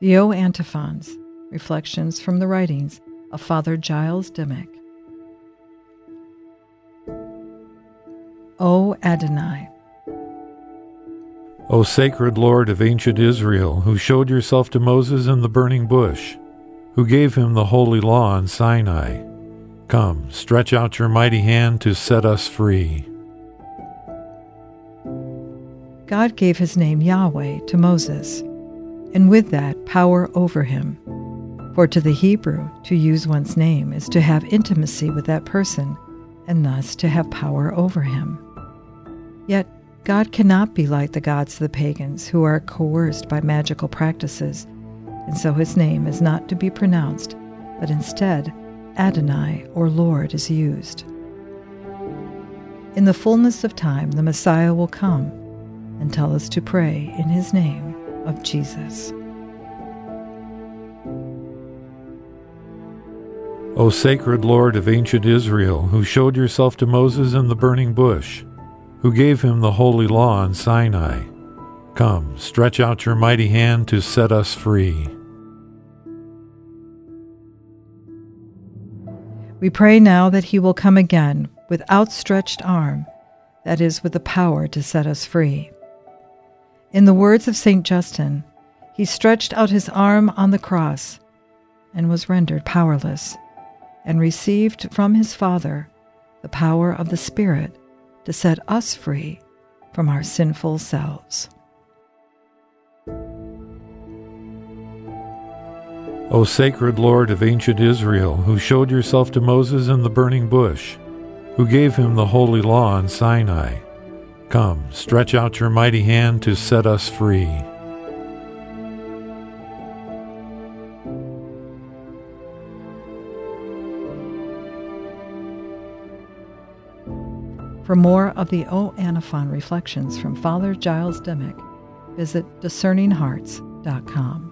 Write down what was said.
The O Antiphons, reflections from the writings of Father Giles Dimock. O Adonai. O sacred Lord of ancient Israel, who showed yourself to Moses in the burning bush, who gave him the holy law on Sinai, come, stretch out your mighty hand to set us free. God gave his name Yahweh to Moses, and with that power over him. For to the Hebrew, to use one's name is to have intimacy with that person, and thus to have power over him. Yet God cannot be like the gods of the pagans, who are coerced by magical practices, and so his name is not to be pronounced, but instead Adonai or Lord is used. In the fullness of time, the Messiah will come and tell us to pray in his name of Jesus. O sacred Lord of ancient Israel, who showed yourself to Moses in the burning bush, who gave him the holy law on Sinai, come, stretch out your mighty hand to set us free. We pray now that he will come again with outstretched arm, that is, with the power to set us free. In the words of St. Justin, he stretched out his arm on the cross and was rendered powerless, and received from his Father the power of the Spirit to set us free from our sinful selves. O sacred Lord of ancient Israel, who showed yourself to Moses in the burning bush, who gave him the holy law on Sinai, come, stretch out your mighty hand to set us free. For more of the O Antiphon reflections from Father Giles Dimock, visit discerninghearts.com.